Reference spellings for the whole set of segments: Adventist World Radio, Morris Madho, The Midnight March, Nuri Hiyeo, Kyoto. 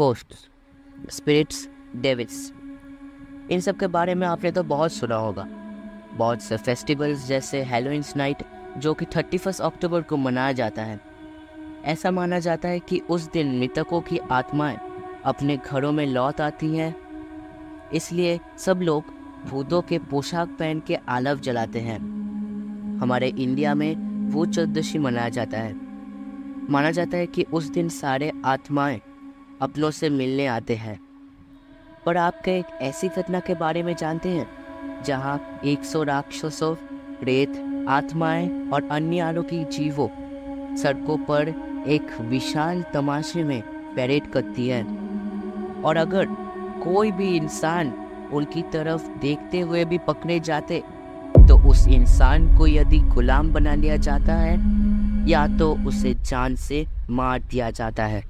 Ghosts, spirits, devils, इन सब के बारे में आपने तो बहुत सुना होगा। बहुत से फेस्टिवल्स जैसे हैलोवीन नाइट, जो कि 31 अक्टूबर को मनाया जाता है। ऐसा माना जाता है कि उस दिन मृतकों की आत्माएं अपने घरों में लौट आती हैं, इसलिए सब लोग भूतों के पोशाक पहन के आलव जलाते हैं। हमारे इंडिया में भूत चतुर्दशी मनाया जाता है। माना जाता है कि उस दिन सारे आत्माएं अपनों से मिलने आते हैं। पर आप क्या एक ऐसी घटना के बारे में जानते हैं जहां 100 राक्षसों, प्रेत, आत्माएं और अन्य आलोकी जीवों सड़कों पर एक विशाल तमाशे में पैरेड करती है, और अगर कोई भी इंसान उनकी तरफ देखते हुए भी पकड़े जाते तो उस इंसान को यदि गुलाम बना लिया जाता है या तो उसे जान से मार दिया जाता है।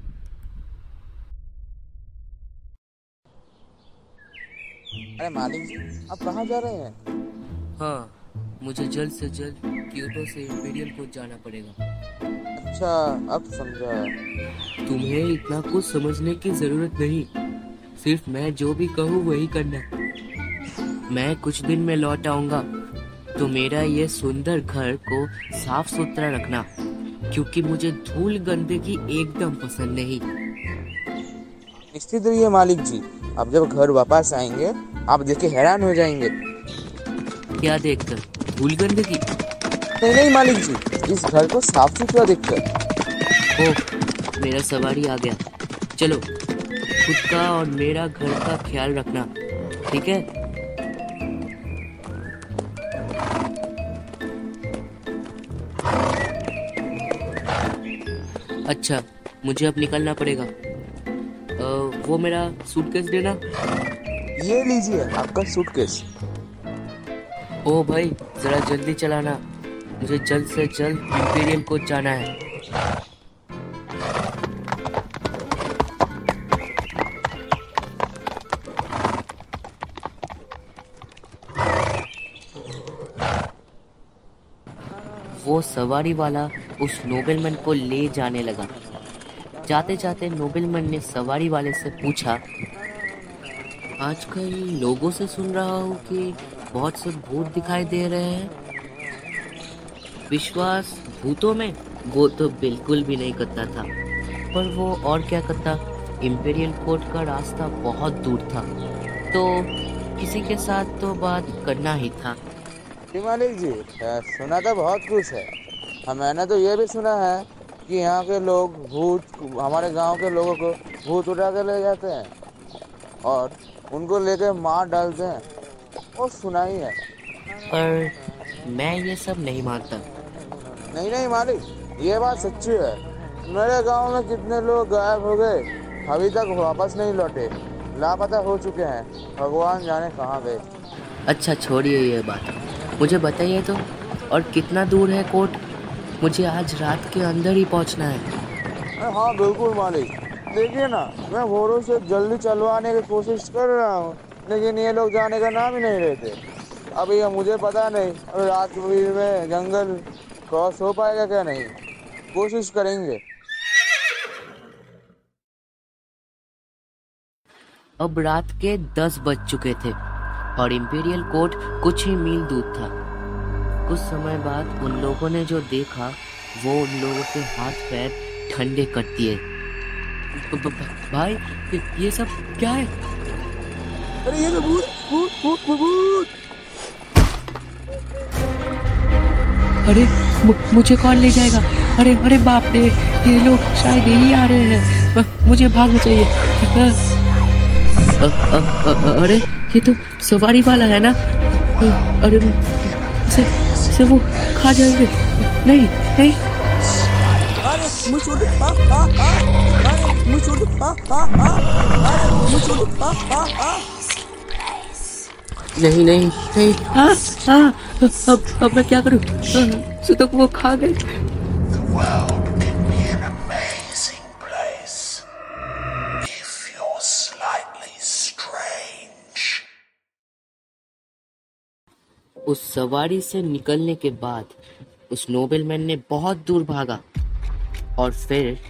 अरे मालिक जी, आप कहाँ जा रहे हैं? हाँ, मुझे जल्द से जल्द क्योटो से इंपीरियल को जाना पड़ेगा। अच्छा, अब समझा। तुम्हें इतना कुछ समझने की जरूरत नहीं, सिर्फ मैं जो भी कहूँ वही करना। मैं कुछ दिन में लौट आऊँगा, तो मेरा ये सुंदर घर को साफ सुथरा रखना, क्योंकि मुझे धूल गंदगी एकदम पसंद नहीं। निश्चित रहिए मालिक जी, आप जब घर वापस आएंगे आप देख के हैरान हो जाएंगे। क्या देखकर? धूल गंदगी? नहीं नहीं मालिक जी, इस घर को साफ सुथरा देखकर। ओह, मेरा सवारी आ गया। चलो, खुद का और मेरा घर का ख्याल रखना, ठीक है? अच्छा, मुझे अब निकलना पड़ेगा। वो मेरा सूटकेस देना। ये लीजिए आपका सूटकेस। ओ भाई, जरा जल्दी चलाना, मुझे जल्द से जल्द इंपीरियल को जाना है। वो सवारी वाला उस नोबेलमैन को ले जाने लगा। जाते जाते नोबेलमैन ने सवारी वाले से पूछा, आजकल लोगों से सुन रहा हूँ कि बहुत से भूत दिखाई दे रहे हैं। विश्वास भूतों में वो तो बिल्कुल भी नहीं करता था, पर वो और क्या करता, इंपीरियल कोर्ट का रास्ता बहुत दूर था, तो किसी के साथ तो बात करना ही था। मालिक जी, सुना तो बहुत कुछ है। मैंने तो ये भी सुना है कि यहाँ के लोग भूत, हमारे गांव के लोगों को भूत उठा कर ले जाते हैं और उनको लेकर मार डालते हैं। वो सुना ही है, पर मैं ये सब नहीं मानता। नहीं नहीं मालिक, ये बात सच्ची है। मेरे गांव में कितने लोग गायब हो गए, अभी तक वापस नहीं लौटे, लापता हो चुके हैं, भगवान जाने कहाँ गए। अच्छा छोड़िए ये बात, मुझे बताइए तो, और कितना दूर है कोर्ट? मुझे आज रात के अंदर ही पहुंचना है। हाँ बिल्कुल मालिक, देखिए ना, मैं भोरों से जल्दी चलवाने की कोशिश कर रहा हूँ, लेकिन ये लोग जाने का नाम ही नहीं लेते। अभी मुझे पता नहीं रात में जंगल क्रॉस हो पाएगा क्या नहीं, कोशिश करेंगे। अब रात के 10 बज चुके थे और इंपीरियल कोर्ट कुछ ही मील दूर था। कुछ समय बाद उन लोगों ने जो देखा वो उन लोगों के हाथ पैर ठंडे कर दिए। भाई, ये सब क्या है? अरे ये तो भूत भूत भूत भूत। अरे मुझे कौन ले जाएगा? अरे अरे बाप रे, ये लोग शायद यही आ रहे हैं, मुझे भागना चाहिए। अरे ये तो सवारी वाला है ना। अरे से वो खा जाएंगे। नहीं नहीं, अरे मुझे नहीं नहीं नहीं। अब मैं क्या करूँ? सो तक वो खा गए। उस सवारी से निकलने के बाद उस नोबेलमैन ने बहुत दूर भागा और फिर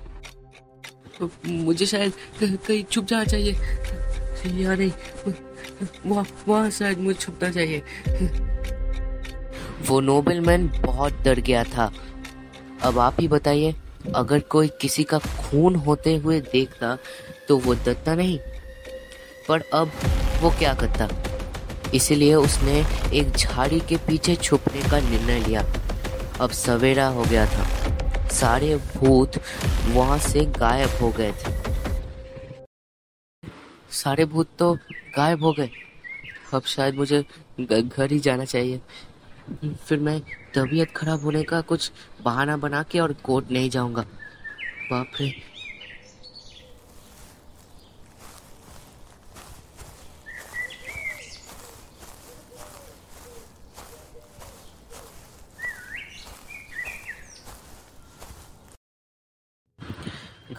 मुझे शायद कहीं छुप जाना चाहिए, या नहीं वहाँ शायद मुझे छुपना चाहिए। वो नोबलमैन बहुत डर गया था। अब आप ही बताइए, अगर कोई किसी का खून होते हुए देखता तो वो डरता नहीं, पर अब वो क्या करता? इसलिए उसने एक झाड़ी के पीछे छुपने का निर्णय लिया। अब सवेरा हो गया था, सारे भूत वहाँ से गायब हो गए थे। सारे भूत तो गायब हो गए। अब शायद मुझे घर ही जाना चाहिए। फिर मैं तबीयत खराब होने का कुछ बहाना बना के और कोर्ट नहीं जाऊंगा। बाप रे,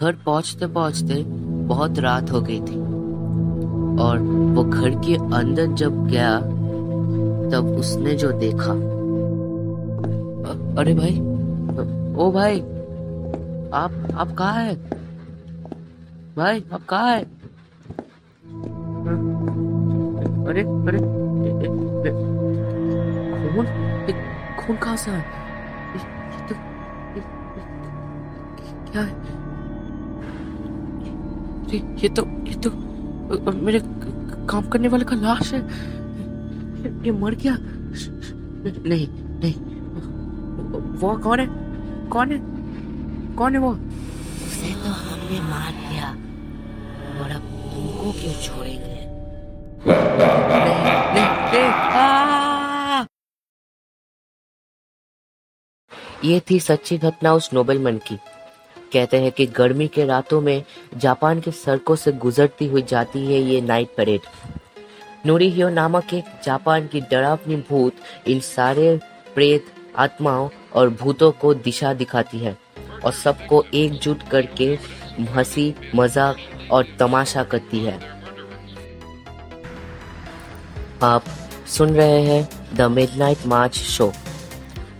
घर पहुंचते पहुंचते बहुत रात हो गई थी और वो घर के अंदर जब गया तब उसने जो देखा, अरे भाई, ओ भाई, आप कहाँ है भाई? आप कहाँ है? अरे खून कहाँ से है? क्या है ये तो मेरे काम करने वाले का लाश है। ये मर गया? नहीं, वो कौन है? वो उसे तो हमने मार दिया और अब तुमको क्यों छोड़ेंगे? नहीं। ये थी सच्ची घटना उस नोबलमैन की। कहते हैं कि गर्मी के रातों में जापान के सड़कों से गुजरती हुई जाती है ये नाइट परेड। नूरी हियो नामक एक जापान की डरावनी भूत इन सारे प्रेत आत्माओं और भूतों को दिशा दिखाती है और सबको एकजुट करके हंसी मजाक और तमाशा करती है। आप सुन रहे हैं द मिडनाइट मार्च शो,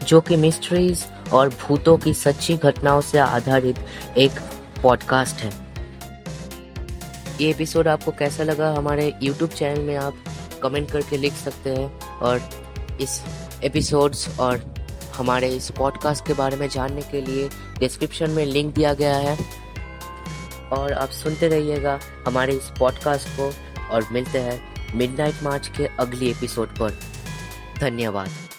जो कि मिस्ट्रीज और भूतों की सच्ची घटनाओं से आधारित एक पॉडकास्ट है। ये एपिसोड आपको कैसा लगा हमारे YouTube चैनल में आप कमेंट करके लिख सकते हैं, और इस एपिसोड्स और हमारे इस पॉडकास्ट के बारे में जानने के लिए डिस्क्रिप्शन में लिंक दिया गया है। और आप सुनते रहिएगा हमारे इस पॉडकास्ट को, और मिलते हैं मिडनाइट मार्च के अगली एपिसोड पर। धन्यवाद।